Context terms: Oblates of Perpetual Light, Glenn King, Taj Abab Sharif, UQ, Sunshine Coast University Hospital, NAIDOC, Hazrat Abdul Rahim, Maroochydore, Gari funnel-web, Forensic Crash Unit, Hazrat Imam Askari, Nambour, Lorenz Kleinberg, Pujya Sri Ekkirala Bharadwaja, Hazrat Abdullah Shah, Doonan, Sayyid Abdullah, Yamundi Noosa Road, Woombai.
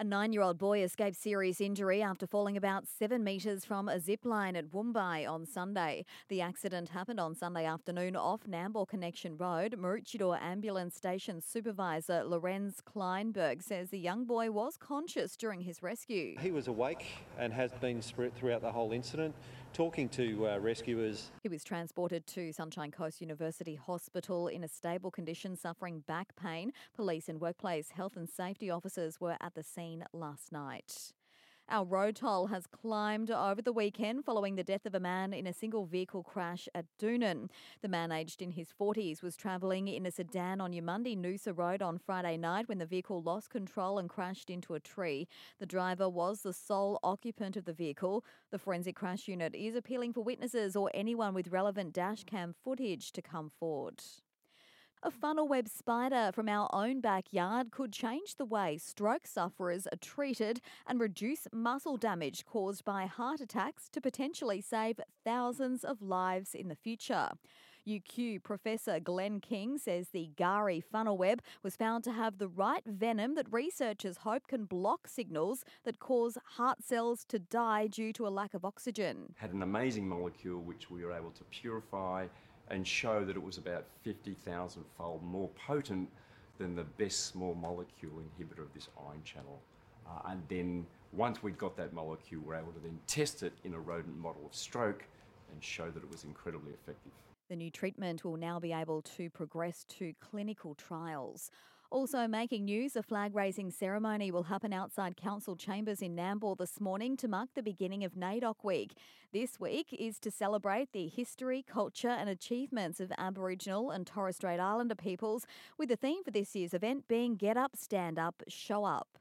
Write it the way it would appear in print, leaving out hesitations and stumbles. A 9-year-old boy escaped serious injury after falling about 7 metres from a zip line at Woombai on Sunday. The accident happened on Sunday afternoon off Nambour Connection Road. Maroochydore Ambulance Station Supervisor Lorenz Kleinberg says the young boy was conscious during his rescue. He was awake and has been throughout the whole incident, talking to rescuers. He was transported to Sunshine Coast University Hospital in a stable condition, suffering back pain. Police and workplace health and safety officers were at the scene last night. Our road toll has climbed over the weekend following the death of a man in a single vehicle crash at Doonan. The man, aged in his 40s, was travelling in a sedan on Yamundi Noosa Road on Friday night when the vehicle lost control and crashed into a tree. The driver was the sole occupant of the vehicle. The Forensic Crash Unit is appealing for witnesses or anyone with relevant dash cam footage to come forward. A funnel-web spider from our own backyard could change the way stroke sufferers are treated and reduce muscle damage caused by heart attacks to potentially save thousands of lives in the future. UQ Professor Glenn King says the Gari funnel-web was found to have the right venom that researchers hope can block signals that cause heart cells to die due to a lack of oxygen. Had an amazing molecule which we were able to purify and show that it was about 50,000-fold more potent than the best small molecule inhibitor of this ion channel. And then once we'd got that molecule, we were able to then test it in a rodent model of stroke and show that it was incredibly effective. The new treatment will now be able to progress to clinical trials. Also making news, a flag-raising ceremony will happen outside council chambers in Nambour this morning to mark the beginning of NAIDOC Week. This week is to celebrate the history, culture and achievements of Aboriginal and Torres Strait Islander peoples, with the theme for this year's event being Get Up, Stand Up, Show Up.